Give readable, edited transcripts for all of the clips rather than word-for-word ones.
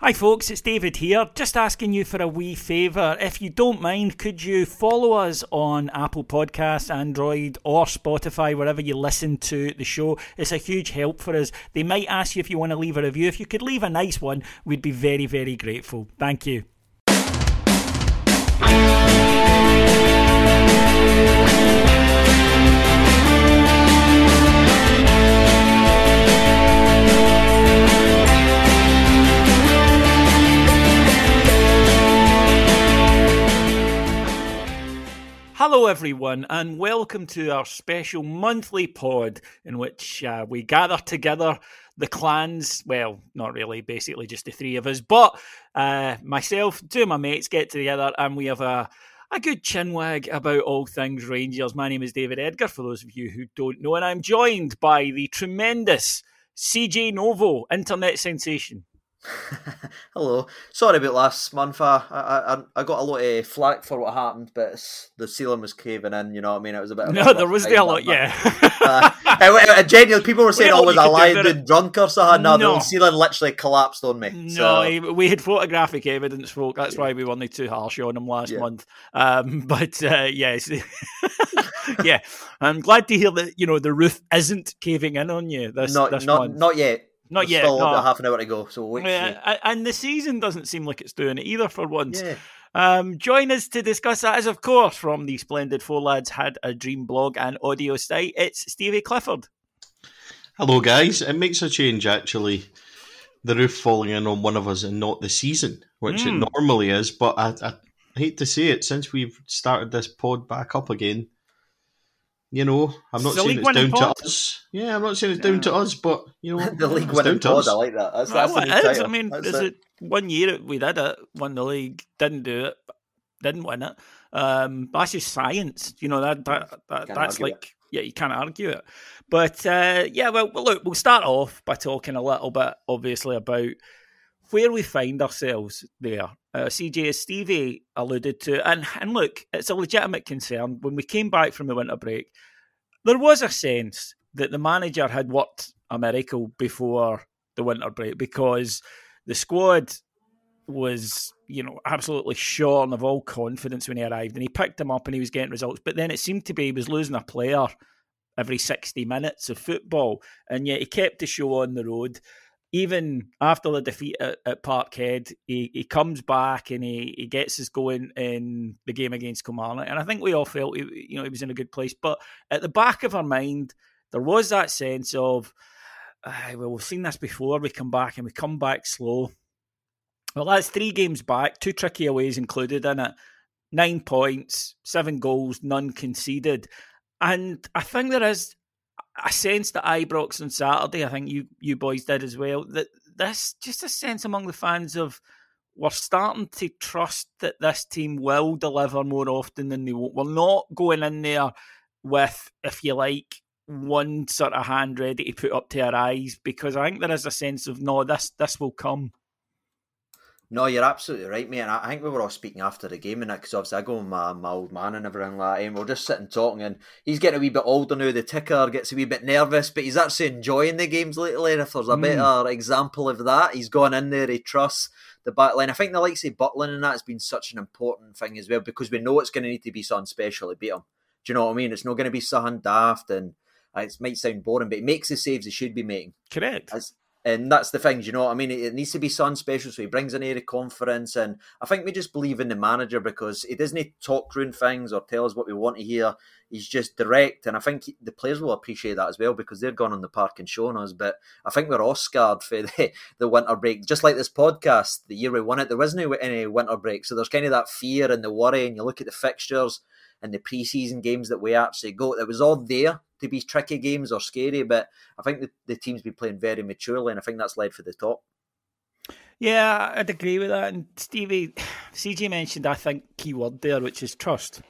Hi folks, it's David here, just asking you for a wee favour. If you don't mind, could you follow us on Apple Podcasts, Android or Spotify, wherever you listen to the show? It's a huge help for us. They might ask you if you want to leave a review. If you could leave a nice one, we'd be very, very grateful. Thank you. Hello everyone and welcome to our special monthly pod in which we gather together the clans, well not really, basically just the three of us, but myself, two of my mates get together and we have a good chinwag about all things Rangers. My name is David Edgar for those of you who don't know, and I'm joined by the tremendous CJ Novo, internet sensation. Hello. Sorry about last month. I got a lot of flack for what happened, but the ceiling was caving in, you know what I mean? It was a bit of genuinely, people were saying, was I lying doing drunk or something? No, the ceiling literally collapsed on me. We had photographic evidence, folk. That's why we weren't too harsh on him last month. Yes. Yeah. I'm glad to hear that, you know, the roof isn't caving in on you this month. Not yet. Not yet. Still about half an hour to go, so wait. Yeah, and the season doesn't seem like it's doing it either for once. Yeah. Join us to discuss that is, of course, from the Splendid Four Lads Had a Dream blog and audio site. It's Stevie Clifford. Hello, guys. It makes a change, actually, the roof falling in on one of us and not the season, which it normally is. But I hate to say it, since we've started this pod back up again, you know, I'm not saying it's down to us. Yeah, I'm not saying it's down to us, but, you know, the league winning pod, I like that. That's I mean, that's it. 1 year we did it, won the league, didn't do it, didn't win it. That's just science. You know, that's like, you can't argue it. But, look, we'll start off by talking a little bit, obviously, about where we find ourselves there. CJ, as Stevie alluded to, and look, it's a legitimate concern. When we came back from the winter break, there was a sense that the manager had worked a miracle before the winter break because the squad was, you know, absolutely shorn of all confidence when he arrived, and he picked him up and he was getting results. But then it seemed to be he was losing a player every 60 minutes of football, and yet he kept the show on the road. Even after the defeat at Parkhead, he comes back and he gets us going in the game against Kilmarnock. And I think we all felt he was in a good place. But at the back of our mind, there was that sense of, we've seen this before. We come back and we come back slow. Well, that's 3 games back, 2 tricky aways included in it. 9 points, 7 goals, none conceded. And I think there is a sense that Ibrox on Saturday, I think you boys did as well, that this just a sense among the fans of we're starting to trust that this team will deliver more often than they won't. We're not going in there with, if you like, one sort of hand ready to put up to our eyes, because I think there is a sense of, no, this will come. No, you're absolutely right, mate. And I think we were all speaking after the game and that, because obviously I go with my old man and everything like that, and we're just sitting talking, and he's getting a wee bit older now, the ticker gets a wee bit nervous, but he's actually enjoying the games lately, and if there's a better example of that, he's gone in there, he trusts the back line. I think the likes of Butland and that has been such an important thing as well, because we know it's going to need to be something special to beat him. Do you know what I mean? It's not going to be something daft, and it might sound boring, but he makes the saves he should be making. Correct. And that's the thing, you know what I mean? It needs to be something special, so he brings an air of confidence, and I think we just believe in the manager because he doesn't talk around things or tell us what we want to hear. He's just direct, and I think the players will appreciate that as well because they're gone on the park and shown us, but I think we're all scarred for the winter break. Just like this podcast, the year we won it, there wasn't any winter break, so there's kind of that fear and the worry, and you look at the fixtures and the pre-season games that we actually got. It was all there to be tricky games or scary, but I think the team's been playing very maturely, and I think that's led for the top. Yeah, I'd agree with that. And Stevie, CJ mentioned, I think, key word there, which is trust,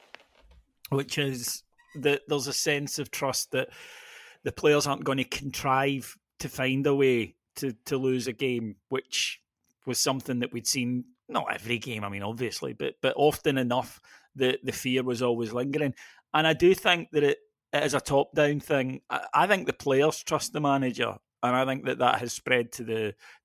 which is that there's a sense of trust that the players aren't going to contrive to find a way to lose a game, which was something that we'd seen, not every game, I mean, obviously, but often enough that the fear was always lingering. And I do think that it is a top-down thing. I think the players trust the manager, and I think that has spread to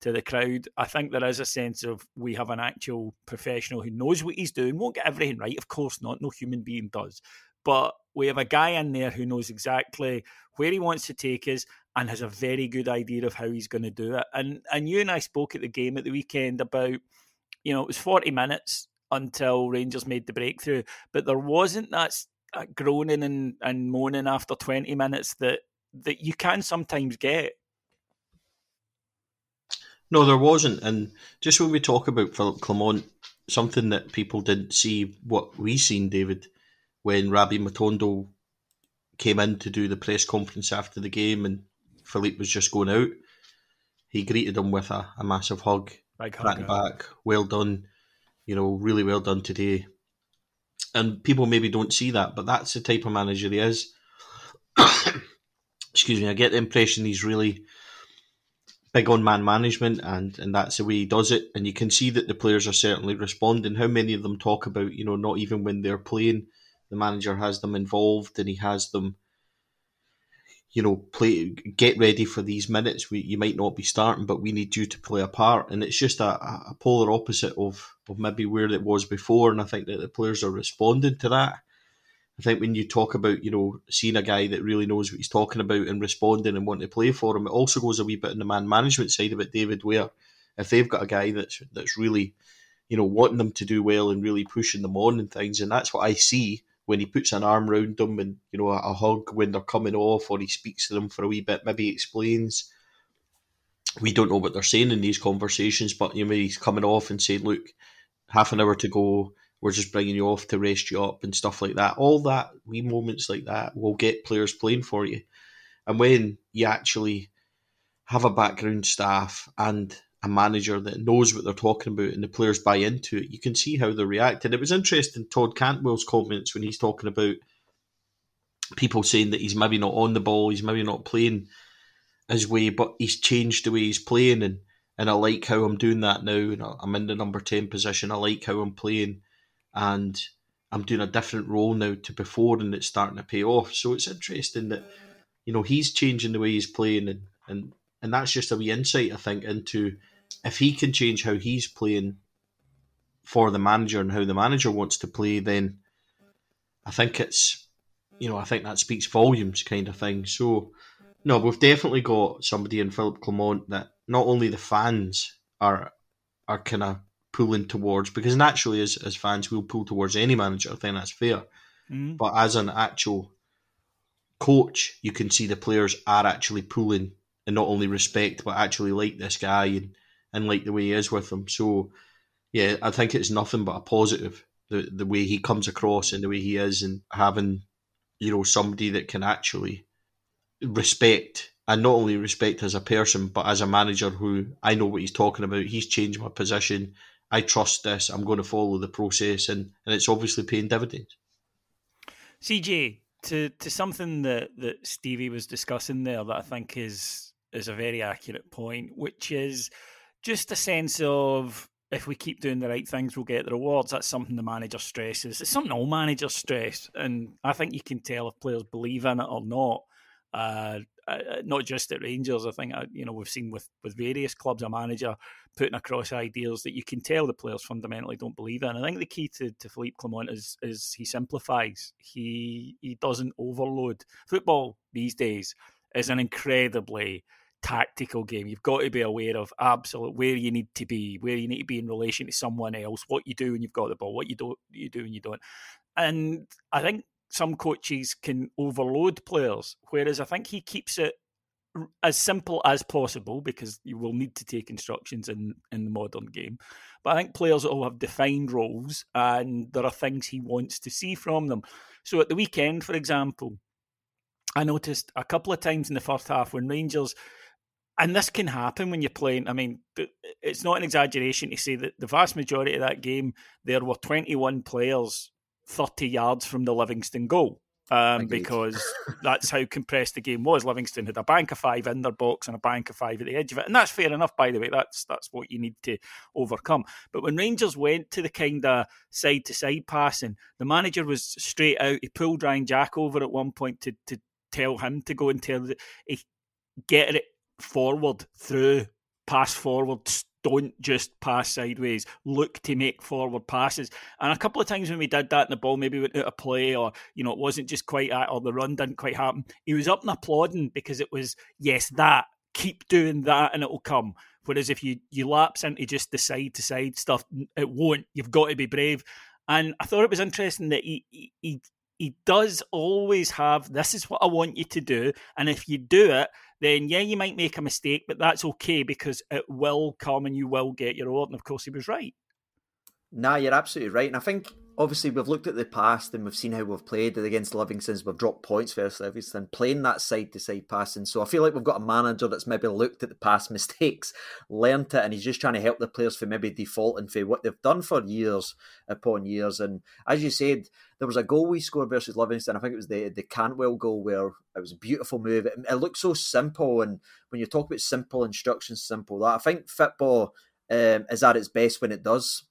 the crowd. I think there is a sense of we have an actual professional who knows what he's doing, won't get everything right, of course not, no human being does. But we have a guy in there who knows exactly where he wants to take us and has a very good idea of how he's going to do it. And you and I spoke at the game at the weekend about, you know, it was 40 minutes until Rangers made the breakthrough, but there wasn't that groaning and moaning after 20 minutes that you can sometimes get. No, there wasn't. And just when we talk about Philippe Clement, something that people didn't see what we seen, David, when Rabbi Matondo came in to do the press conference after the game and Philippe was just going out, he greeted him with a massive hug. Big hug. Back, well done. You know, really well done today. And people maybe don't see that, but that's the type of manager he is. Excuse me, I get the impression he's really big on man management, and that's the way he does it. And you can see that the players are certainly responding. How many of them talk about, you know, not even when they're playing, the manager has them involved and he has them, you know, play. Get ready for these minutes. You might not be starting, but we need you to play a part. And it's just a polar opposite of maybe where it was before. And I think that the players are responding to that. I think when you talk about, you know, seeing a guy that really knows what he's talking about and responding and wanting to play for him, it also goes a wee bit in the man management side of it, David, where if they've got a guy that's really, you know, wanting them to do well and really pushing them on and things, and that's what I see when he puts an arm round them and, you know, a hug when they're coming off, or he speaks to them for a wee bit, maybe explains. We don't know what they're saying in these conversations, but, you know, he's coming off and saying, look, half an hour to go, we're just bringing you off to rest you up and stuff like that. All that, wee moments like that will get players playing for you. And when you actually have a background staff and a manager that knows what they're talking about and the players buy into it, you can see how they react. And it was interesting, Todd Cantwell's comments when he's talking about people saying that he's maybe not on the ball, he's maybe not playing his way, but he's changed the way he's playing. And I like how I'm doing that now. And I'm in the number 10 position. I like how I'm playing. And I'm doing a different role now to before, and it's starting to pay off. So it's interesting that, you know, he's changing the way he's playing, and that's just a wee insight, I think, into if he can change how he's playing for the manager and how the manager wants to play, then I think it's, you know, I think that speaks volumes kind of thing. So, no, we've definitely got somebody in Philippe Clement that not only the fans are kind of pulling towards, because naturally as fans we'll pull towards any manager, I think that's fair. Mm. But as an actual coach, you can see the players are actually pulling and not only respect but actually like this guy and like the way he is with them. So yeah, I think it's nothing but a positive, the way he comes across and the way he is, and having, you know, somebody that can actually respect. And not only respect as a person, but as a manager who, I know what he's talking about. He's changed my position. I trust this. I'm going to follow the process. And it's obviously paying dividends. CJ, to something that Stevie was discussing there that I think is a very accurate point, which is just a sense of, if we keep doing the right things, we'll get the rewards. That's something the manager stresses. It's something all managers stress. And I think you can tell if players believe in it or not. Not just at Rangers, I think, you know, we've seen with various clubs a manager putting across ideas that you can tell the players fundamentally don't believe in. I think the key to Philippe Clement is he simplifies. He doesn't overload. Football these days is an incredibly tactical game. You've got to be aware of absolute where you need to be, where you need to be in relation to someone else, what you do when you've got the ball, what you do when you don't. And I think some coaches can overload players, whereas I think he keeps it as simple as possible, because you will need to take instructions in the modern game. But I think players all have defined roles and there are things he wants to see from them. So at the weekend, for example, I noticed a couple of times in the first half when Rangers And this can happen when you're playing. I mean, it's not an exaggeration to say that the vast majority of that game, there were 21 players 30 yards from the Livingston goal, because that's how compressed the game was. Livingston had a bank of five in their box and a bank of five at the edge of it. And that's fair enough, by the way. That's what you need to overcome. But when Rangers went to the kind of side-to-side passing, the manager was straight out. He pulled Ryan Jack over at one point to tell him to go and get it forward, through, pass forward, don't just pass sideways, look to make forward passes. And a couple of times when we did that and the ball maybe went out of play, or it wasn't just quite at, or the run didn't quite happen, he was up and applauding because it was, yes, that, keep doing that and it'll come. Whereas if you lapse into just the side-to-side stuff, it won't. You've got to be brave. And I thought it was interesting that he does always have, this is what I want you to do, and if you do it, then yeah, you might make a mistake, but that's okay because it will come and you will get your order. And of course, he was right. Nah, you're absolutely right. And I think, obviously, we've looked at the past and we've seen how we've played against Livingston. We've dropped points versus Livingston, playing that side-to-side passing. So I feel like we've got a manager that's maybe looked at the past mistakes, learnt it, and he's just trying to help the players for maybe defaulting for what they've done for years upon years. And as you said, there was a goal we scored versus Livingston. I think it was the Cantwell goal where it was a beautiful move. It looked so simple. And when you talk about simple instructions, simple that, I think football is at its best when it does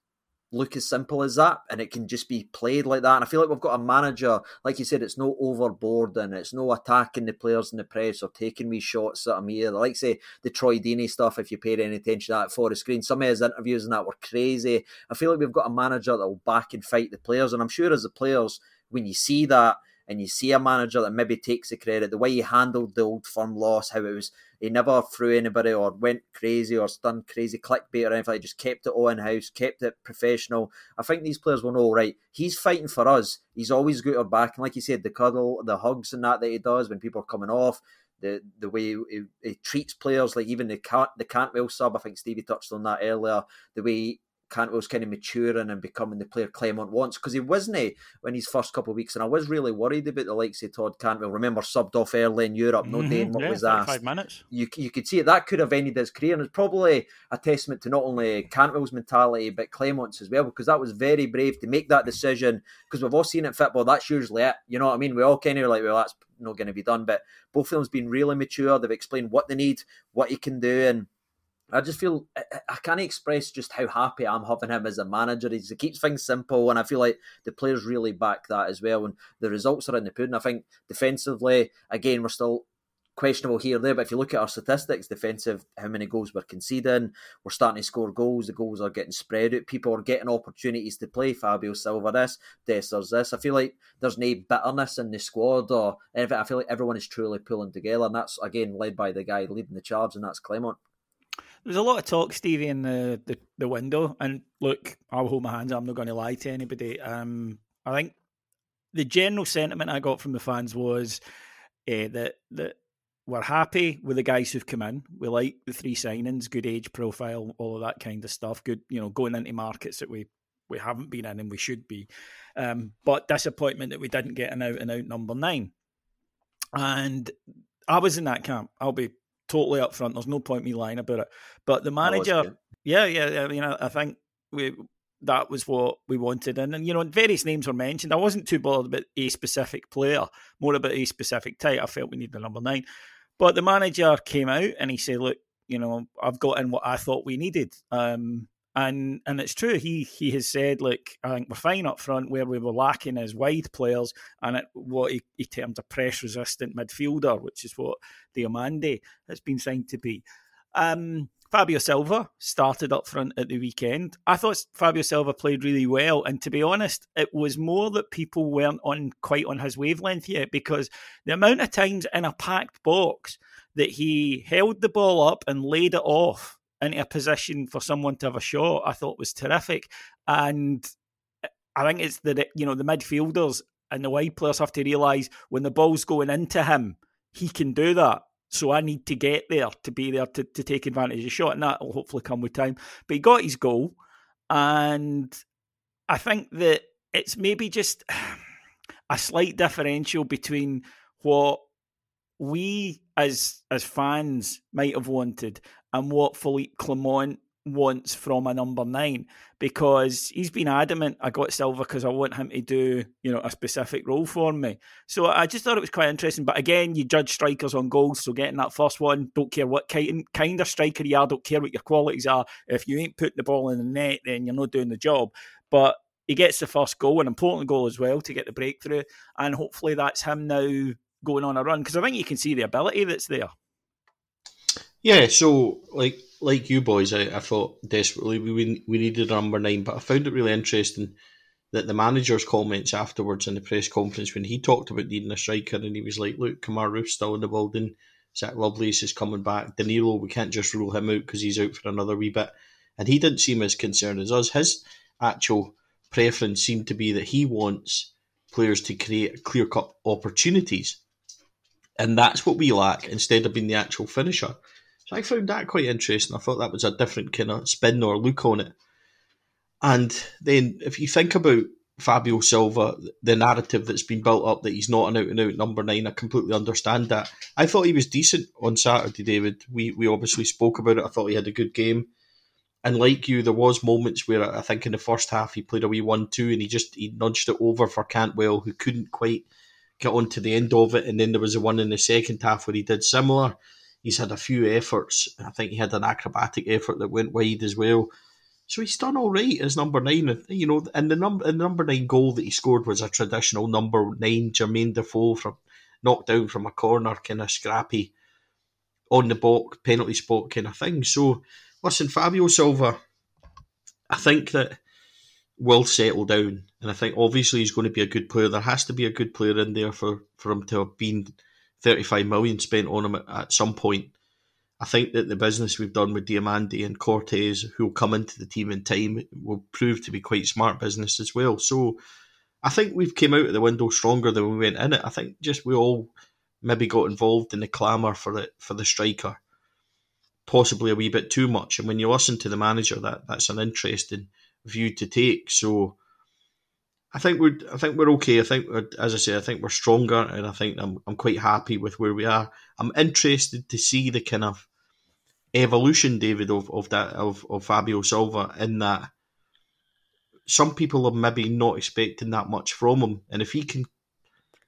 look as simple as that, and it can just be played like that. And I feel like we've got a manager, like you said, it's no overboard and it's no attacking the players in the press or taking wee shots at them either. Like, say, the Troy Deeney stuff, if you paid any attention to that for the screen, some of his interviews and that were crazy. I feel like we've got a manager that will back and fight the players, and I'm sure as the players, when you see that, and you see a manager that maybe takes the credit, the way he handled the Old Firm loss, how it was, he never threw anybody or went crazy or done crazy clickbait or anything, he just kept it all in-house, kept it professional. I think these players will know, right, he's fighting for us. He's always got our back. And like you said, the cuddle, the hugs and that he does when people are coming off, the way he treats players, like even the Cantwell sub, I think Stevie touched on that earlier, the way Cantwell's kind of maturing and becoming the player Clement wants, because he wasn't when his first couple of weeks, and I was really worried about the likes of Todd Cantwell. Remember, subbed off early in Europe, no daying what was asked. 5 minutes. You could see it. That could have ended his career, and it's probably a testament to not only Cantwell's mentality but Clement's as well, because that was very brave to make that decision, because we've all seen it in football, that's usually it. You know what I mean? We all kind of like, well, that's not going to be done, but both of them's been really mature. They've explained what they need, what he can do, and I just feel, I can't express just how happy I'm having him as a manager. He keeps things simple, and I feel like the players really back that as well, and the results are in the pudding. I think defensively, again, we're still questionable here or there, but if you look at our statistics, defensive, how many goals we're conceding, we're starting to score goals, the goals are getting spread out, people are getting opportunities to play, Fabio Silva this, Dessers this. I feel like there's no bitterness in the squad or anything. I feel like everyone is truly pulling together, and that's, again, led by the guy leading the charge, and that's Clement. There was a lot of talk, Stevie, in the window. And look, I'll hold my hands up. I'm not going to lie to anybody. I think the general sentiment I got from the fans was that we're happy with the guys who've come in. We like the three signings, good age profile, all of that kind of stuff. Good, going into markets that we haven't been in and we should be. But disappointment that we didn't get an out-and-out number 9. And I was in that camp. I'll be totally up front. There's no point me lying about it. But the manager, yeah. I mean, I think that was what we wanted. And various names were mentioned. I wasn't too bothered about a specific player, more about a specific type. I felt we needed the number 9. But the manager came out and he said, "Look, I've got in what I thought we needed." And it's true. He has said, "Look, I think we're fine up front. Where we were lacking is wide players, and what he termed a press-resistant midfielder, which is what Diomande has been signed to be." Fabio Silva started up front at the weekend. I thought Fabio Silva played really well, and to be honest, it was more that people weren't quite on his wavelength yet, because the amount of times in a packed box that he held the ball up and laid it off into a position for someone to have a shot, I thought was terrific. And I think it's the midfielders and the wide players have to realise when the ball's going into him, he can do that. So I need to get there to be there to take advantage of the shot, and that will hopefully come with time. But he got his goal, and I think that it's maybe just a slight differential between what we as fans might have wanted and what Philippe Clement wants from a number nine, because he's been adamant, I got Silva because I want him to do, you know, a specific role for me. So I just thought it was quite interesting. But again, you judge strikers on goals, so getting that first one, don't care what kind of striker you are, don't care what your qualities are. If you ain't putting the ball in the net, then you're not doing the job. But he gets the first goal, an important goal as well, to get the breakthrough, and hopefully that's him now going on a run, because I think you can see the ability that's there. Yeah, so like you boys, I thought desperately we needed a number nine, but I found it really interesting that the manager's comments afterwards in the press conference when he talked about needing a striker, and he was like, look, Kamar Roof's still in the building, Zach Lovelace is coming back, Danilo, we can't just rule him out because he's out for another wee bit. And he didn't seem as concerned as us. His actual preference seemed to be that he wants players to create clear-cut opportunities, and that's what we lack instead of being the actual finisher. So I found that quite interesting. I thought that was a different kind of spin or look on it. And then if you think about Fabio Silva, the narrative that's been built up that he's not an out-and-out number nine, I completely understand that. I thought he was decent on Saturday, David. We obviously spoke about it. I thought he had a good game. And like you, there was moments where I think in the first half he played a wee 1-2 and he nudged it over for Cantwell, who couldn't quite get on to the end of it. And then there was the one in the second half where he did similar. He's had a few efforts. I think he had an acrobatic effort that went wide as well. So he's done all right as number nine. You know, and the number nine goal that he scored was a traditional number nine, Jermaine Defoe, from knocked down from a corner, kind of scrappy, on the box, penalty spot kind of thing. So, listen, Fabio Silva, I think that will settle down. And I think obviously he's going to be a good player. There has to be a good player in there for him to have been... 35 million spent on him at some point. I think that the business we've done with Diomande and Cortez, who will come into the team in time, will prove to be quite smart business as well. So I think we've came out of the window stronger than we went in it. I think just we all maybe got involved in the clamour for the striker, possibly a wee bit too much. And when you listen to the manager, that's an interesting view to take. So I think we're okay. I think, as I say, I think we're stronger, and I think I'm quite happy with where we are. I'm interested to see the kind of evolution, David, of Fabio Silva, in that some people are maybe not expecting that much from him, and if he can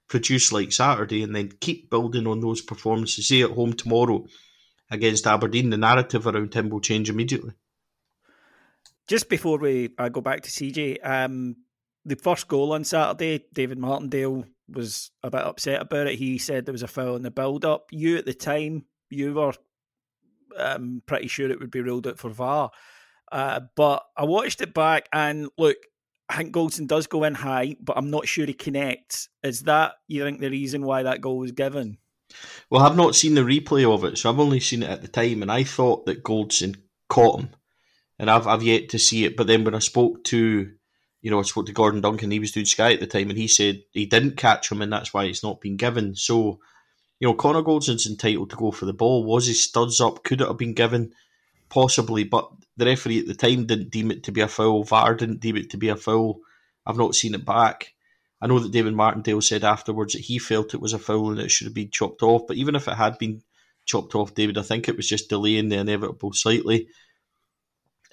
produce like Saturday and then keep building on those performances, say at home tomorrow against Aberdeen, the narrative around him will change immediately. Just before I go back to CJ. The first goal on Saturday, David Martindale was a bit upset about it. He said there was a foul in the build-up. You, at the time, you were pretty sure it would be ruled out for VAR. But I watched it back, and look, I think Goldson does go in high, but I'm not sure he connects. Is that, you think, the reason why that goal was given? Well, I've not seen the replay of it, so I've only seen it at the time, and I thought that Goldson caught him, and I've yet to see it. But then when I spoke to... You know, I spoke to Gordon Duncan, he was doing Sky at the time, and he said he didn't catch him, and that's why it's not been given. So, you know, Connor Goldson's entitled to go for the ball. Was his studs up? Could it have been given? Possibly, but the referee at the time didn't deem it to be a foul. VAR didn't deem it to be a foul. I've not seen it back. I know that David Martindale said afterwards that he felt it was a foul and it should have been chopped off. But even if it had been chopped off, David, I think it was just delaying the inevitable slightly.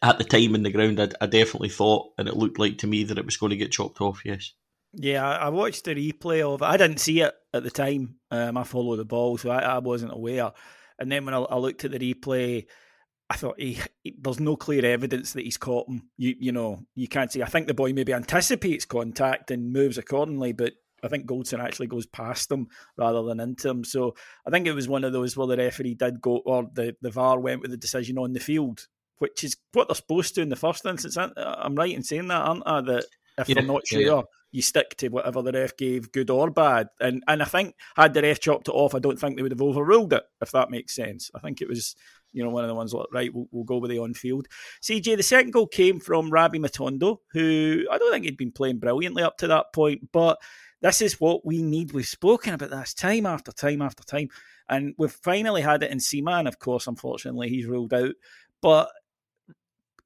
At the time in the ground, I definitely thought, and it looked like to me that it was going to get chopped off, yes. Yeah, I watched the replay of it. I didn't see it at the time. I follow the ball, so I wasn't aware. And then when I looked at the replay, I thought, there's no clear evidence that he's caught him. You know, you can't see. I think the boy maybe anticipates contact and moves accordingly, but I think Goldson actually goes past him rather than into him. So I think it was one of those where the referee did go, or the VAR went with the decision on the field, which is what they're supposed to in the first instance. I'm right in saying that, aren't I? That if you're not sure, you stick to whatever the ref gave, good or bad. And I think, had the ref chopped it off, I don't think they would have overruled it, if that makes sense. I think it was, you know, one of the ones like, right, we'll go with the on-field. CJ, the second goal came from Rabbi Matondo, who I don't think he'd been playing brilliantly up to that point, but this is what we need. We've spoken about this time after time after time, and we've finally had it in Seaman. Of course, unfortunately, he's ruled out, but...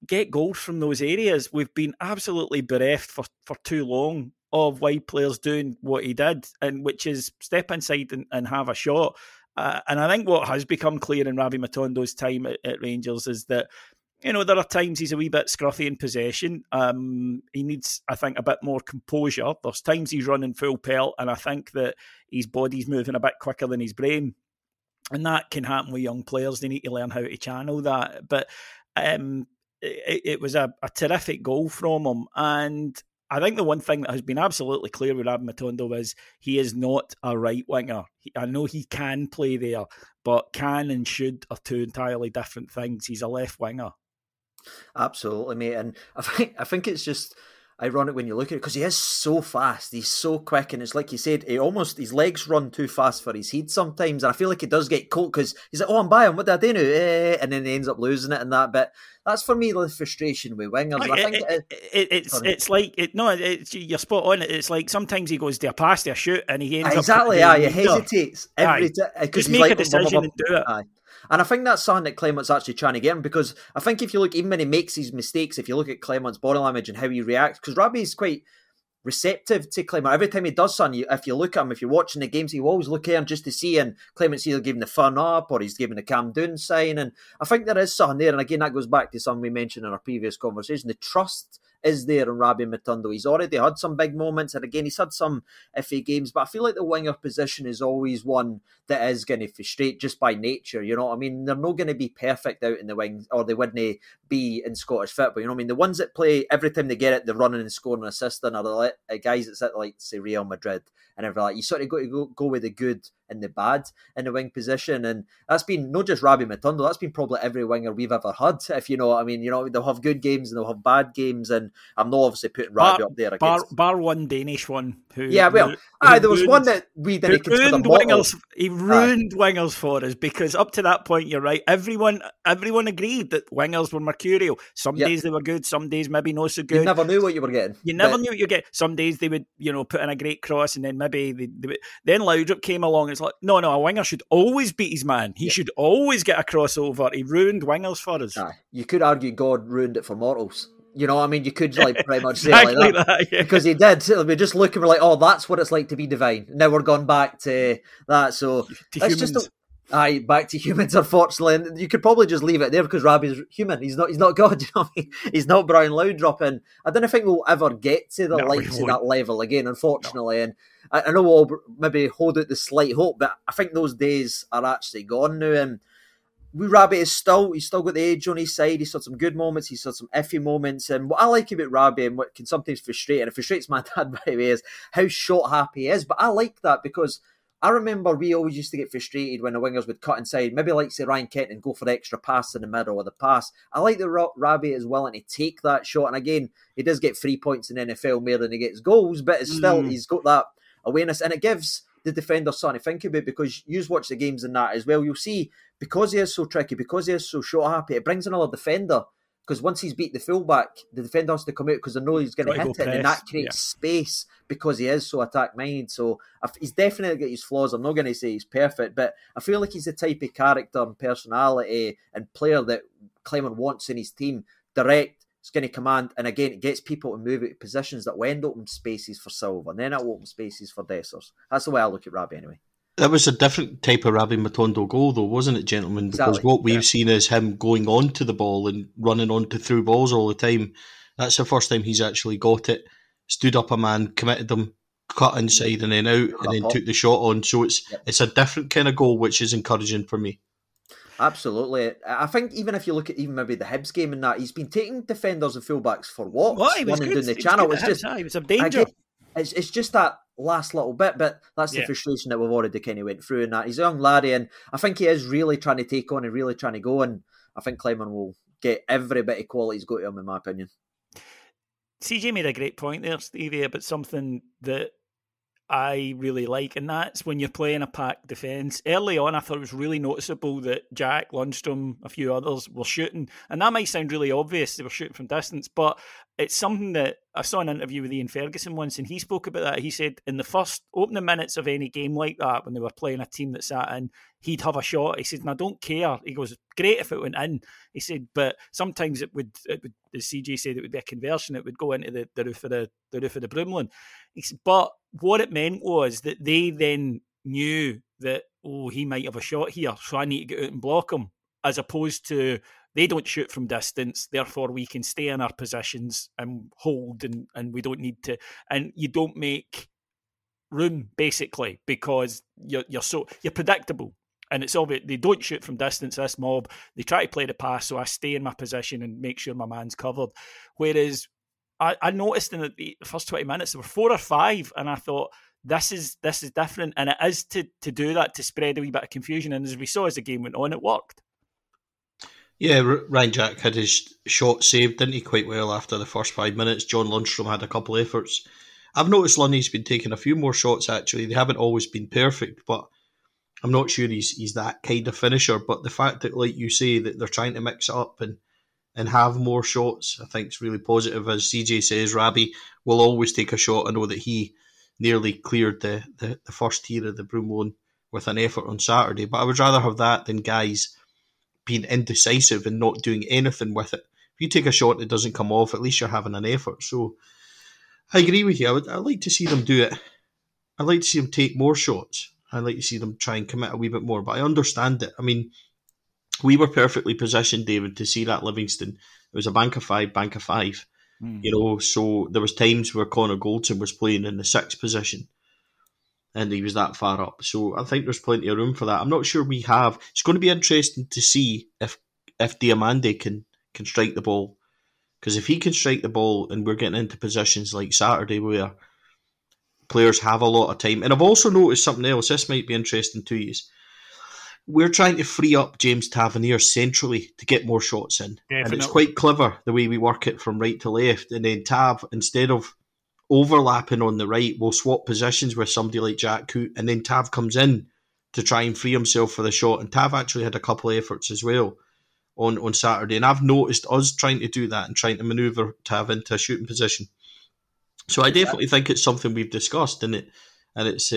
get goals from those areas. We've been absolutely bereft for too long of wide players doing what he did, and which is step inside and have a shot. And I think what has become clear in Rabbi Matondo's time at Rangers is that, you know, there are times he's a wee bit scruffy in possession. He needs, I think, a bit more composure. There's times he's running full pelt, and I think that his body's moving a bit quicker than his brain. And that can happen with young players. They need to learn how to channel that. But it was a terrific goal from him. And I think the one thing that has been absolutely clear with Rabbi Matondo is he is not a right winger. I know he can play there, but can and should are two entirely different things. He's a left winger. Absolutely, mate. And I think it's just ironic when you look at it, because he is so fast, he's so quick, and it's like you said, his legs run too fast for his head sometimes, and I feel like he does get caught because he's like, oh, I'm by him, what did I do now? And then he ends up losing it and that bit. That's for me the frustration with wingers. Like, I think you're spot on. It's like sometimes he goes to a pass, to a shoot, and he ends up... Exactly, he hesitates every time. Just make a decision and do it. And I think that's something that Clement's actually trying to get him, because I think if you look, even when he makes his mistakes, if you look at Clement's body language and how he reacts, because Rabbi's quite receptive to Clement. Every time he does something, if you look at him, if you're watching the games, you always look at him just to see, and Clement's either giving the fun up or he's giving the calm down sign. And I think there is something there. And again, that goes back to something we mentioned in our previous conversation. The trust is there in Rabbi Matondo. He's already had some big moments, and again, he's had some iffy games, but I feel like the winger position is always one that is going to frustrate just by nature, you know what I mean? They're not going to be perfect out in the wings, or they wouldn't be in Scottish football, you know what I mean? The ones that play, every time they get it, they're running and scoring and assisting, are the guys that sit like, say, Real Madrid and everything like that. You sort of got to go with the good and the bad in the wing position, and that's been not just Rabbi Matondo, that's been probably every winger we've ever had, if you know what I mean. You know, they'll have good games and they'll have bad games, and I'm not obviously putting Rabbi up there against bar one Danish one who there was one that we didn't consider wingers. He ruined wingers for us, because up to that point, you're right, everyone agreed that wingers were mercurial. Some days they were good, some days maybe not so good. You never knew what you were getting. Some days they would, you know, put in a great cross, and then maybe they would. Then Laudrup came along, and it's like, no, a winger should always beat his man. He should always get a crossover. He ruined wingers for us. You could argue God ruined it for mortals. You know what I mean? You could like pretty much say exactly like that. Because he did. We just look and we're like, oh, that's what it's like to be divine. Now we're gone back to that. So it's just back to humans, unfortunately. And you could probably just leave it there, because Rabbi's human. He's not God. You know what I mean? He's not Brian Laudrup. And I don't think we'll ever get to that level again, unfortunately. No. And I know we'll maybe hold out the slight hope, but I think those days are actually gone now. And Rabbi is he's still got the edge on his side. He's had some good moments, he's had some iffy moments, and what I like about Rabbi, and what can sometimes frustrate, and it frustrates my dad, by the way, is how shot happy he is. But I like that, because I remember we always used to get frustrated when the wingers would cut inside, maybe like, say, Ryan Kent, and go for the extra pass in the middle or the pass. I like that Rabbi is willing to take that shot, and again, he does get 3 points in the NFL more than he gets goals, but it's still, he's got that awareness, and it gives the defender something to think about, because you watch the games in that as well. You'll see, because he is so tricky, because he is so shot happy, it brings another defender. Because once he's beat the fullback, the defender has to come out, because they know he's going to hit it, and that creates space, because he is so attack minded. So he's definitely got his flaws. I'm not going to say he's perfect, but I feel like he's the type of character and personality and player that Clement wants in his team. Direct. It's going to command, and again, it gets people to move into positions that will end open spaces for Silva, and then it'll open spaces for Dessers. That's the way I look at Rabbi anyway. That was a different type of Rabbi Matondo goal, though, wasn't it, gentlemen? Because what we've seen is him going on to the ball and running on to through balls all the time. That's the first time he's actually got it, stood up a man, committed them, cut inside and then out, and then took the shot on. So it's a different kind of goal, which is encouraging for me. Absolutely. I think even if you look at even maybe the Hibs game and that, he's been taking defenders and fullbacks for walks. Well, he was good. Doing the channel. It's a danger. It's just that last little bit, but that's the frustration that we've already kind of went through in that. He's a young laddie, and I think he is really trying to take on and really trying to go, and I think Clement will get every bit of quality he's got to him, in my opinion. CJ made a great point there, Stevie, about something that I really like, and that's when you're playing a packed defence. Early on, I thought it was really noticeable that Jack, Lundstrom, a few others were shooting, and that might sound really obvious, they were shooting from distance, but it's something that I saw an interview with Ian Ferguson once, and he spoke about that. He said in the first opening minutes of any game like that, when they were playing a team that sat in, he'd have a shot. He said, and I don't care. He goes, great if it went in. He said, but sometimes it would, as CJ said, it would be a conversion. It would go into the roof of the Broomland. He said, but what it meant was that they then knew that oh, he might have a shot here, so I need to get out and block him, as opposed to they don't shoot from distance, therefore we can stay in our positions and hold, and we don't need to. And you don't make room, basically, because you're predictable. And it's obvious they don't shoot from distance, this mob. They try to play the pass, so I stay in my position and make sure my man's covered. Whereas I noticed in the first 20 minutes, there were 4 or 5, and I thought, this is different. And it is to do that, to spread a wee bit of confusion. And as we saw as the game went on, it worked. Yeah, Ryan Jack had his shot saved, didn't he, quite well after the first 5 minutes. John Lundstrom had a couple of efforts. I've noticed Lundy's been taking a few more shots, actually. They haven't always been perfect, but I'm not sure he's that kind of finisher. But the fact that, like you say, that they're trying to mix it up and have more shots, I think is really positive. As CJ says, Rabbi will always take a shot. I know that he nearly cleared the first tier of the broom loan with an effort on Saturday, but I would rather have that than guys being indecisive and not doing anything with it. If you take a shot that doesn't come off, at least you're having an effort. So I agree with you. I'd like to see them do it. I'd like to see them take more shots. I'd like to see them try and commit a wee bit more, but I understand it. I mean, we were perfectly positioned, David, to see that Livingston. It was a bank of five. You know, so there was times where Connor Goldson was playing in the 6th position and he was that far up. So I think there's plenty of room for that. I'm not sure we have. It's going to be interesting to see if Diomande can strike the ball. Because if he can strike the ball and we're getting into positions like Saturday where players have a lot of time. And I've also noticed something else. This might be interesting to you. We're trying to free up James Tavernier centrally to get more shots in. Definitely. And it's quite clever the way we work it from right to left. And then Tav, instead of overlapping on the right, will swap positions with somebody like Jack Coote. And then Tav comes in to try and free himself for the shot. And Tav actually had a couple of efforts as well on Saturday. And I've noticed us trying to do that and trying to manoeuvre Tav into a shooting position. So I definitely think it's something we've discussed. And it's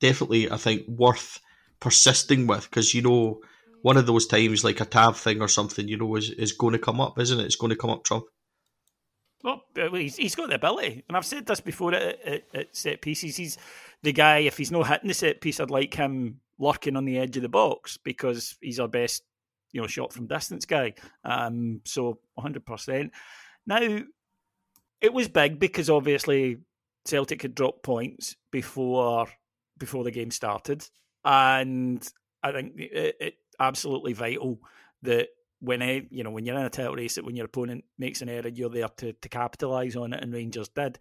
definitely, I think, worth persisting with, because you know one of those times, like a Tav thing or something, you know, is going to come up, isn't it? It's going to come up, Trump. Well, he's got the ability, and I've said this before at set pieces. He's the guy. If he's not hitting the set piece, I'd like him lurking on the edge of the box, because he's our best, you know, shot from distance guy. So 100%. Now, it was big because obviously Celtic had dropped points before the game started. And I think it's absolutely vital that when you're in a title race, that when your opponent makes an error, you're there to capitalise on it, and Rangers did.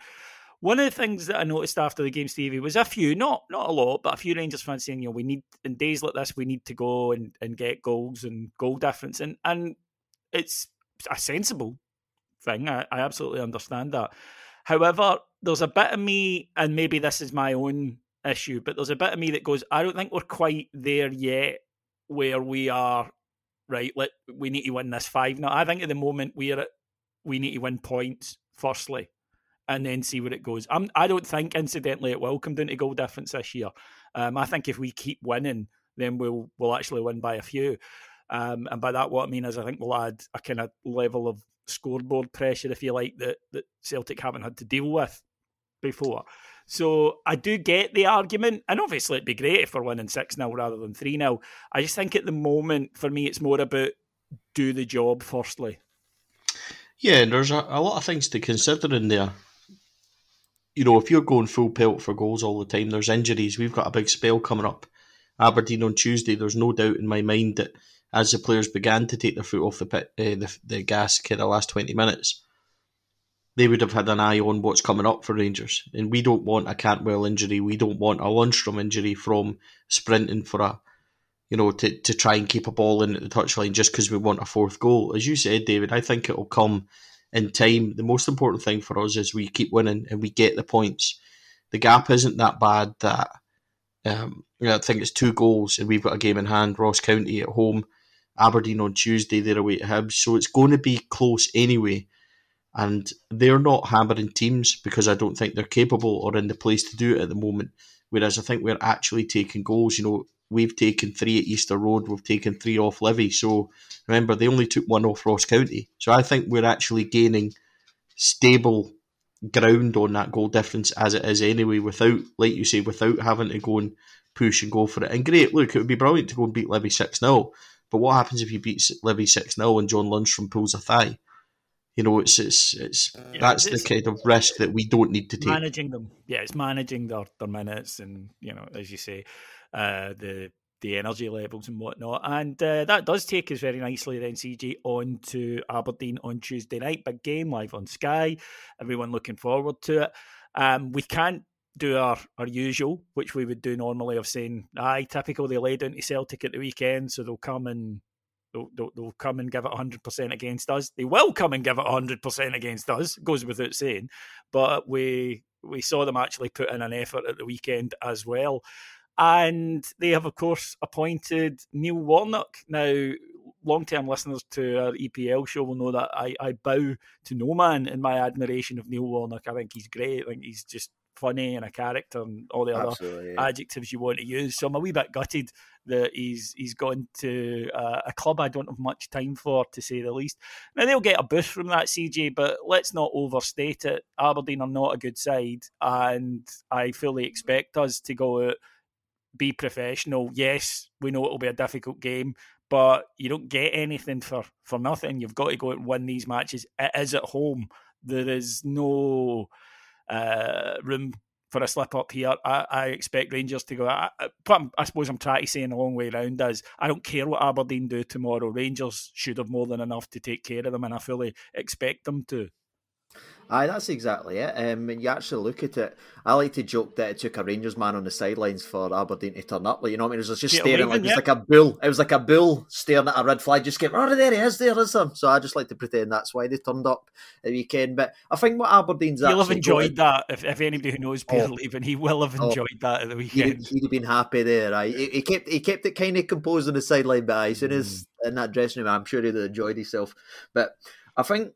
One of the things that I noticed after the game, Stevie, was a few, not a lot, but a few Rangers fans saying, we need, in days like this, we need to go and get goals and goal difference. And it's a sensible thing. I absolutely understand that. However, there's a bit of me, and maybe this is my own issue, but there's a bit of me that goes, I don't think we're quite there yet where we are, right, we need to win this 5 now. I think at the moment we need to win points firstly and then see where it goes. I don't think, incidentally, it will come down to goal difference this year. I think if we keep winning, then we'll actually win by a few. And by that, what I mean is I think we'll add a kind of level of scoreboard pressure, if you like, that Celtic haven't had to deal with before. So I do get the argument, and obviously it'd be great if we're winning 6-0 rather than 3-0. I just think at the moment, for me, it's more about do the job firstly. Yeah, and there's a lot of things to consider in there. You know, if you're going full pelt for goals all the time, there's injuries. We've got a big spell coming up. Aberdeen on Tuesday, there's no doubt in my mind that as the players began to take their foot off the gas in the last 20 minutes, they would have had an eye on what's coming up for Rangers. And we don't want a Cantwell injury. We don't want a Lundstrom injury from sprinting for to try and keep a ball in at the touchline just because we want a 4th goal. As you said, David, I think it'll come in time. The most important thing for us is we keep winning and we get the points. The gap isn't that bad that, I think it's 2 goals and we've got a game in hand, Ross County at home, Aberdeen on Tuesday, they're away at Hibs. So it's going to be close anyway. And they're not hammering teams because I don't think they're capable or in the place to do it at the moment. Whereas I think we're actually taking goals. You know, we've taken 3 at Easter Road. We've taken 3 off Levy. So remember, they only took 1 off Ross County. So I think we're actually gaining stable ground on that goal difference as it is anyway, without, like you say, without having to go and push and go for it. And great, look, it would be brilliant to go and beat Levy 6-0, but what happens if you beat Levy 6-0 and John Lundstrom pulls a thigh? You know, it's the kind of risk that we don't need to take. Managing them. Yeah, it's managing their minutes and, you know, as you say, the energy levels and whatnot. And that does take us very nicely then, CJ, on to Aberdeen on Tuesday night. Big game, live on Sky. Everyone looking forward to it. We can't do our usual, which we would do normally, of saying, typical, they lay down to Celtic at the weekend, so they'll come and they'll come and give it 100% against us. They will come and give it 100% against us, goes without saying. But we saw them actually put in an effort at the weekend as well. And they have, of course, appointed Neil Warnock. Now, long-term listeners to our EPL show will know that I bow to no man in my admiration of Neil Warnock. I think he's great. I think he's just funny and a character and all the other adjectives you want to use. So I'm a wee bit gutted that he's gone to a club I don't have much time for, to say the least. Now, they'll get a boost from that, CJ, but let's not overstate it. Aberdeen are not a good side, and I fully expect us to go out, be professional. Yes, we know it'll be a difficult game, but you don't get anything for nothing. You've got to go out and win these matches. It is at home. There is no room for a slip up here. I expect Rangers to go. I suppose I'm trying to say in a long way round is I don't care what Aberdeen do tomorrow. Rangers should have more than enough to take care of them, and I fully expect them to. Aye, that's exactly it. When you actually look at it, I like to joke that it took a Rangers man on the sidelines for Aberdeen to turn up. Like, you know what I mean? It was just staring, like, it was like a bull. It was like a bull staring at a red flag. Just kept, oh, there he is. So I just like to pretend that's why they turned up at the weekend. But I think what Aberdeen's actually... He'll have enjoyed that. If anybody who knows Peter Leven, he will have enjoyed that at the weekend. He'd have been happy there, right? He kept it kind of composed on the sideline, but as soon as in that dressing room, I'm sure he'd have enjoyed himself. But I think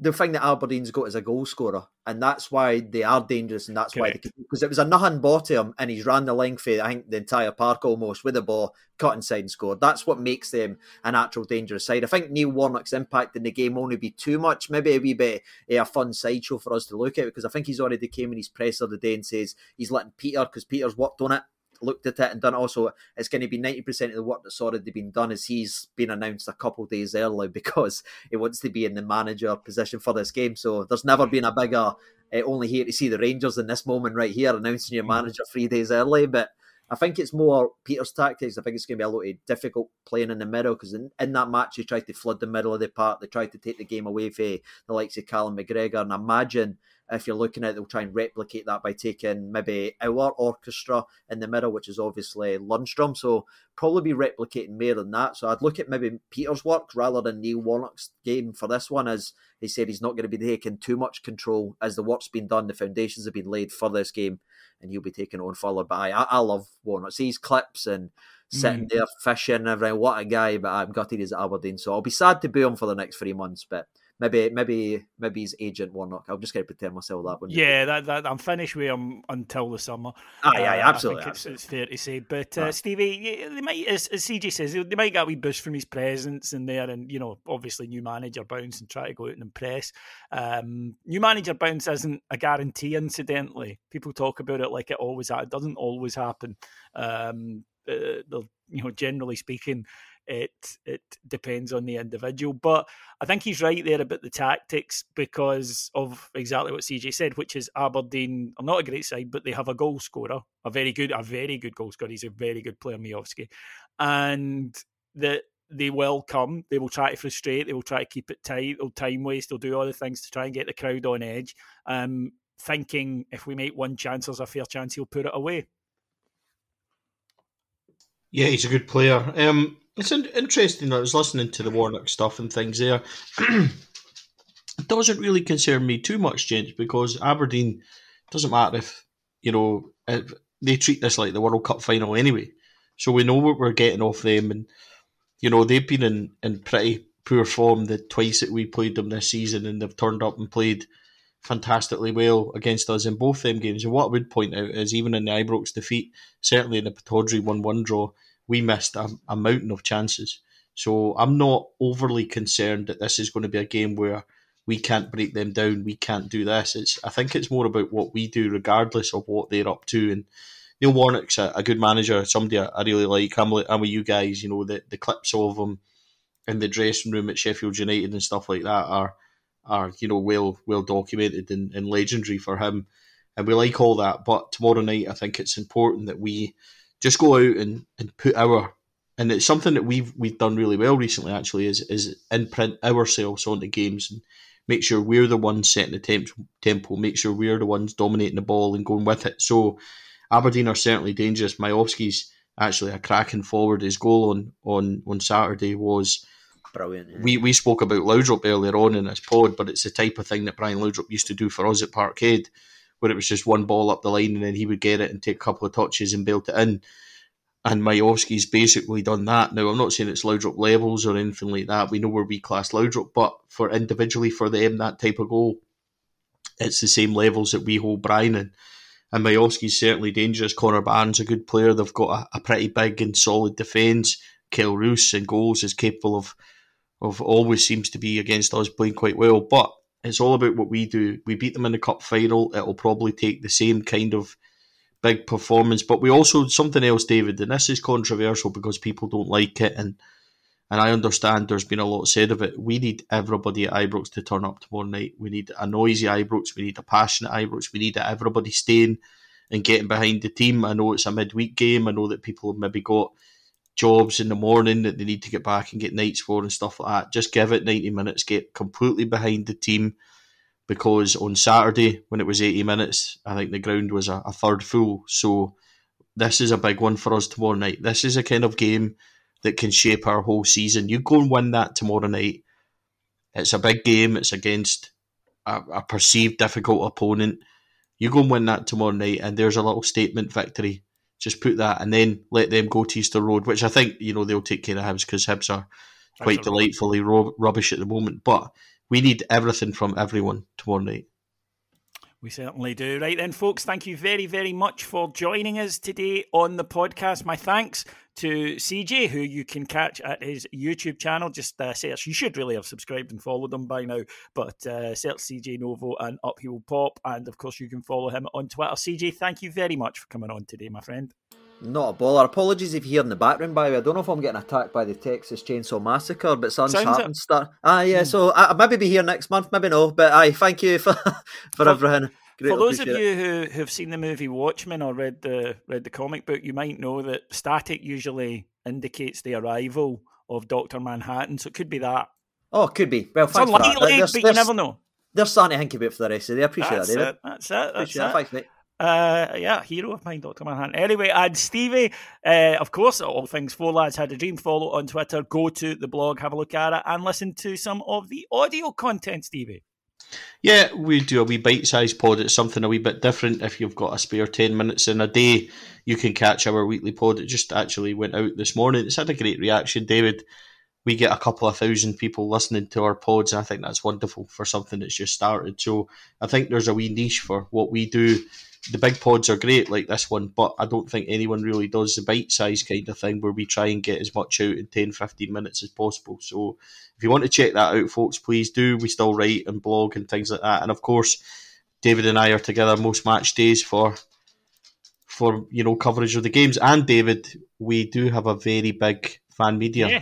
the thing that Aberdeen's got is a goal scorer, and that's why they are dangerous, and that's why they can, because it was a nothing ball to him, and he's ran the length of, I think, the entire park almost with the ball, cut inside and scored. That's what makes them an actual dangerous side. I think Neil Warnock's impact in the game won't be too much, maybe a wee bit a fun sideshow for us to look at, because I think he's already came in his presser today and says he's letting Peter, because Peter's worked on it, looked at it and done. Also, it's going to be 90% of the work that's already been done, as he's been announced a couple of days early because he wants to be in the manager position for this game. So there's never been a bigger only here to see the Rangers in this moment right here, announcing your manager 3 days early. But I think it's more Peter's tactics. I think it's going to be a lot of difficult playing in the middle, because in that match, they tried to flood the middle of the park. They tried to take the game away from the likes of Callum McGregor. And I imagine if you're looking at it, they'll try and replicate that by taking maybe our orchestra in the middle, which is obviously Lundstrom. So probably be replicating more than that. So I'd look at maybe Peter's work rather than Neil Warnock's game for this one, as he said he's not going to be taking too much control, as the work's been done, the foundations have been laid for this game, and he'll be taking it on further. But I love Warnock. See his clips and sitting there fishing and everything. What a guy, but I'm gutted he's at Aberdeen. So I'll be sad to boo him for the next 3 months, but Maybe his agent Warnock. I'm just going to pretend myself that one. Yeah, that I'm finished with him until the summer. Absolutely. I think it's fair to say. But Stevie, they might, as CJ says, they might get a wee boost from his presence in there, and you know, obviously, new manager bounce and try to go out and impress. New manager bounce isn't a guarantee. Incidentally, people talk about it like it always. It doesn't always happen. Generally speaking, it depends on the individual. But I think he's right there about the tactics, because of exactly what CJ said, which is Aberdeen are not a great side, but they have a goal scorer, a very good goal scorer. He's a very good player, Miovski. And they will come. They will try to frustrate. They will try to keep it tight. They'll time waste. They'll do all the things to try and get the crowd on edge, thinking if we make one chance, there's a fair chance he'll put it away. Yeah, he's a good player. It's interesting. I was listening to the Warnock stuff and things there. It doesn't really concern me too much, James, because Aberdeen, doesn't matter if, you know, if they treat this like the World Cup final anyway. So we know what we're getting off them, and, you know, they've been in pretty poor form the twice that we played them this season, and they've turned up and played fantastically well against us in both them games. And what I would point out is, even in the Ibrox defeat, certainly in the Pataudry 1-1 draw, we missed a mountain of chances. So I'm not overly concerned that this is going to be a game where we can't break them down, we can't do this. I think it's more about what we do regardless of what they're up to. And Neil Warnock's a good manager, somebody I really like. I'm with you guys, you know, the clips of him in the dressing room at Sheffield United and stuff like that are you know, well documented and legendary for him. And we like all that. But tomorrow night, I think it's important that we just go out and put our... And it's something that we've done really well recently, actually, is imprint ourselves onto games and make sure we're the ones setting the tempo, make sure we're the ones dominating the ball and going with it. So Aberdeen are certainly dangerous. Majovski's actually a cracking forward. His goal on Saturday was... Brilliant. Yeah. We spoke about Laudrup earlier on in this pod, but it's the type of thing that Brian Laudrup used to do for us at Parkhead, where it was just one ball up the line and then he would get it and take a couple of touches and belt it in. And Majovski's basically done that. Now, I'm not saying it's Laudrup levels or anything like that. We know we're B-class Laudrup, but for individually for them, that type of goal, it's the same levels that we hold Brian in. And Majovski's certainly dangerous. Connor Barnes, a good player. They've got a pretty big and solid defence. Kel Roos in goals is capable of always seems to be against us playing quite well. But it's all about what we do. We beat them in the cup final. It'll probably take the same kind of big performance, but we also, something else, David, and this is controversial because people don't like it, and I understand there's been a lot said of it. We need everybody at Ibrox to turn up tomorrow night. We need a noisy Ibrox, we need a passionate Ibrox, we need everybody staying and getting behind the team. I know it's a midweek game, I know that people have maybe got jobs in the morning that they need to get back and get nights for and stuff like that. Just give it 90 minutes, get completely behind the team. Because on Saturday, when it was 80 minutes, I think the ground was a third full. So this is a big one for us tomorrow night. This is a kind of game that can shape our whole season. You go and win that tomorrow night. It's a big game. It's against a perceived difficult opponent. You go and win that tomorrow night, and there's a little statement victory. Just put that, and then let them go to Easter Road, which I think, you know, they'll take care of Hibs, because Hibs are quite delightfully rubbish at the moment. But we need everything from everyone tomorrow night. We certainly do. Right then, folks, thank you very, very much for joining us today on the podcast. My thanks to CJ, who you can catch at his YouTube channel. Just search. You should really have subscribed and followed him by now, but search CJ Novo and up he will pop. And, of course, you can follow him on Twitter. CJ, thank you very much for coming on today, my friend. Not a baller. Apologies if you hear in the background, by the way. I don't know if I'm getting attacked by the Texas Chainsaw Massacre, but something's happened. So I'll maybe be here next month, maybe no. But aye, thank you for everything. For those of you who've seen the movie Watchmen or read the comic book, you might know that static usually indicates the arrival of Dr. Manhattan, so it could be that. Oh, could be. Well, thanks for that. But you never know. They're starting to think about it for the rest of the day. I appreciate that, David. That's it. Appreciate it. Thanks, mate. Hero of mine, Dr. Manhattan. Anyway, and Stevie, of course, all things Four Lads Had a Dream. Follow on Twitter, go to the blog, have a look at it, and listen to some of the audio content, Stevie. Yeah, we do a wee bite-sized pod. It's something a wee bit different. If you've got a spare 10 minutes in a day, you can catch our weekly pod. It just actually went out this morning. It's had a great reaction, David. We get a couple of thousand people listening to our pods, and I think that's wonderful for something that's just started. So I think there's a wee niche for what we do. The big pods are great, like this one, but I don't think anyone really does the bite-sized kind of thing where we try and get as much out in 10, 15 minutes as possible. So if you want to check that out, folks, please do. We still write and blog and things like that. And, of course, David and I are together most match days for you know, coverage of the games. And, David, we do have a very big fan media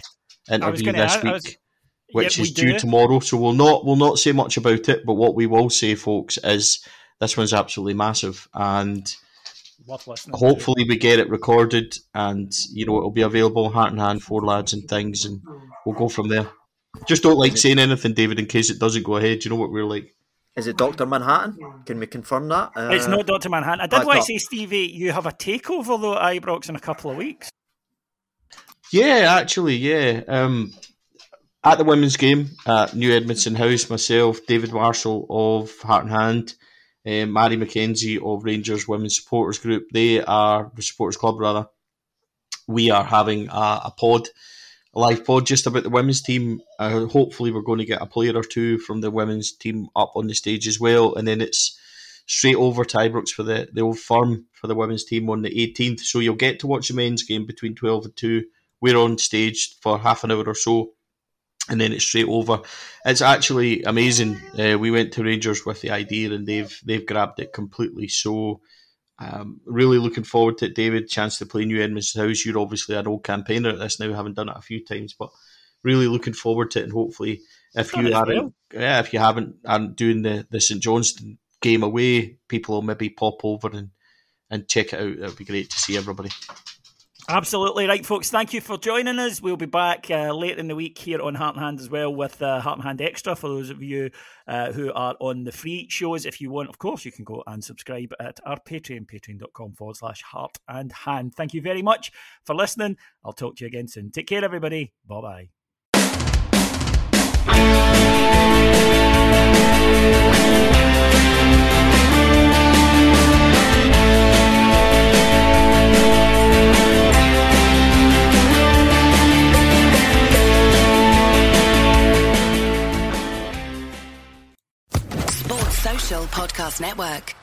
interview this week. Which is due tomorrow, so we'll not say much about it, but what we will say, folks, is this one's absolutely massive, and hopefully we get it recorded, and you know, it'll be available on Heart and Hand, Four Lads and things, and we'll go from there. Just don't like saying anything, David, in case it doesn't go ahead. You know what we're like. Is it Dr. Manhattan? Can we confirm that? It's not Dr. Manhattan. I did want to say, Stevie, you have a takeover though at Ibrox in a couple of weeks. Yeah, actually, yeah. At the women's game at New Edmondson House, myself, David Marshall of Heart and Hand, Mary McKenzie of Rangers Women's Supporters Group. The Supporters Club, rather. We are having a pod, a live pod, just about the women's team. Hopefully we're going to get a player or two from the women's team up on the stage as well. And then it's straight over to Ibrox for the old firm for the women's team on the 18th. So you'll get to watch the men's game between 12 and 2. We're on stage for half an hour or so. And then it's straight over. It's actually amazing. We went to Rangers with the idea, and they've grabbed it completely. So Really looking forward to it, David. Chance to play New Edmondson House. You're obviously an old campaigner at this now, having done it a few times, but really looking forward to it. And hopefully, if you aren't doing the St Johnstone game away, people will maybe pop over and check it out. That'd be great to see everybody. Absolutely right, folks. Thank you for joining us. We'll be back later in the week here on Heart and Hand as well with Heart and Hand Extra for those of you who are on the free shows. If you want, of course, you can go and subscribe at our Patreon, patreon.com/Heart and Hand. Thank you very much for listening. I'll talk to you again soon. Take care, everybody. Bye bye. Podcast Network.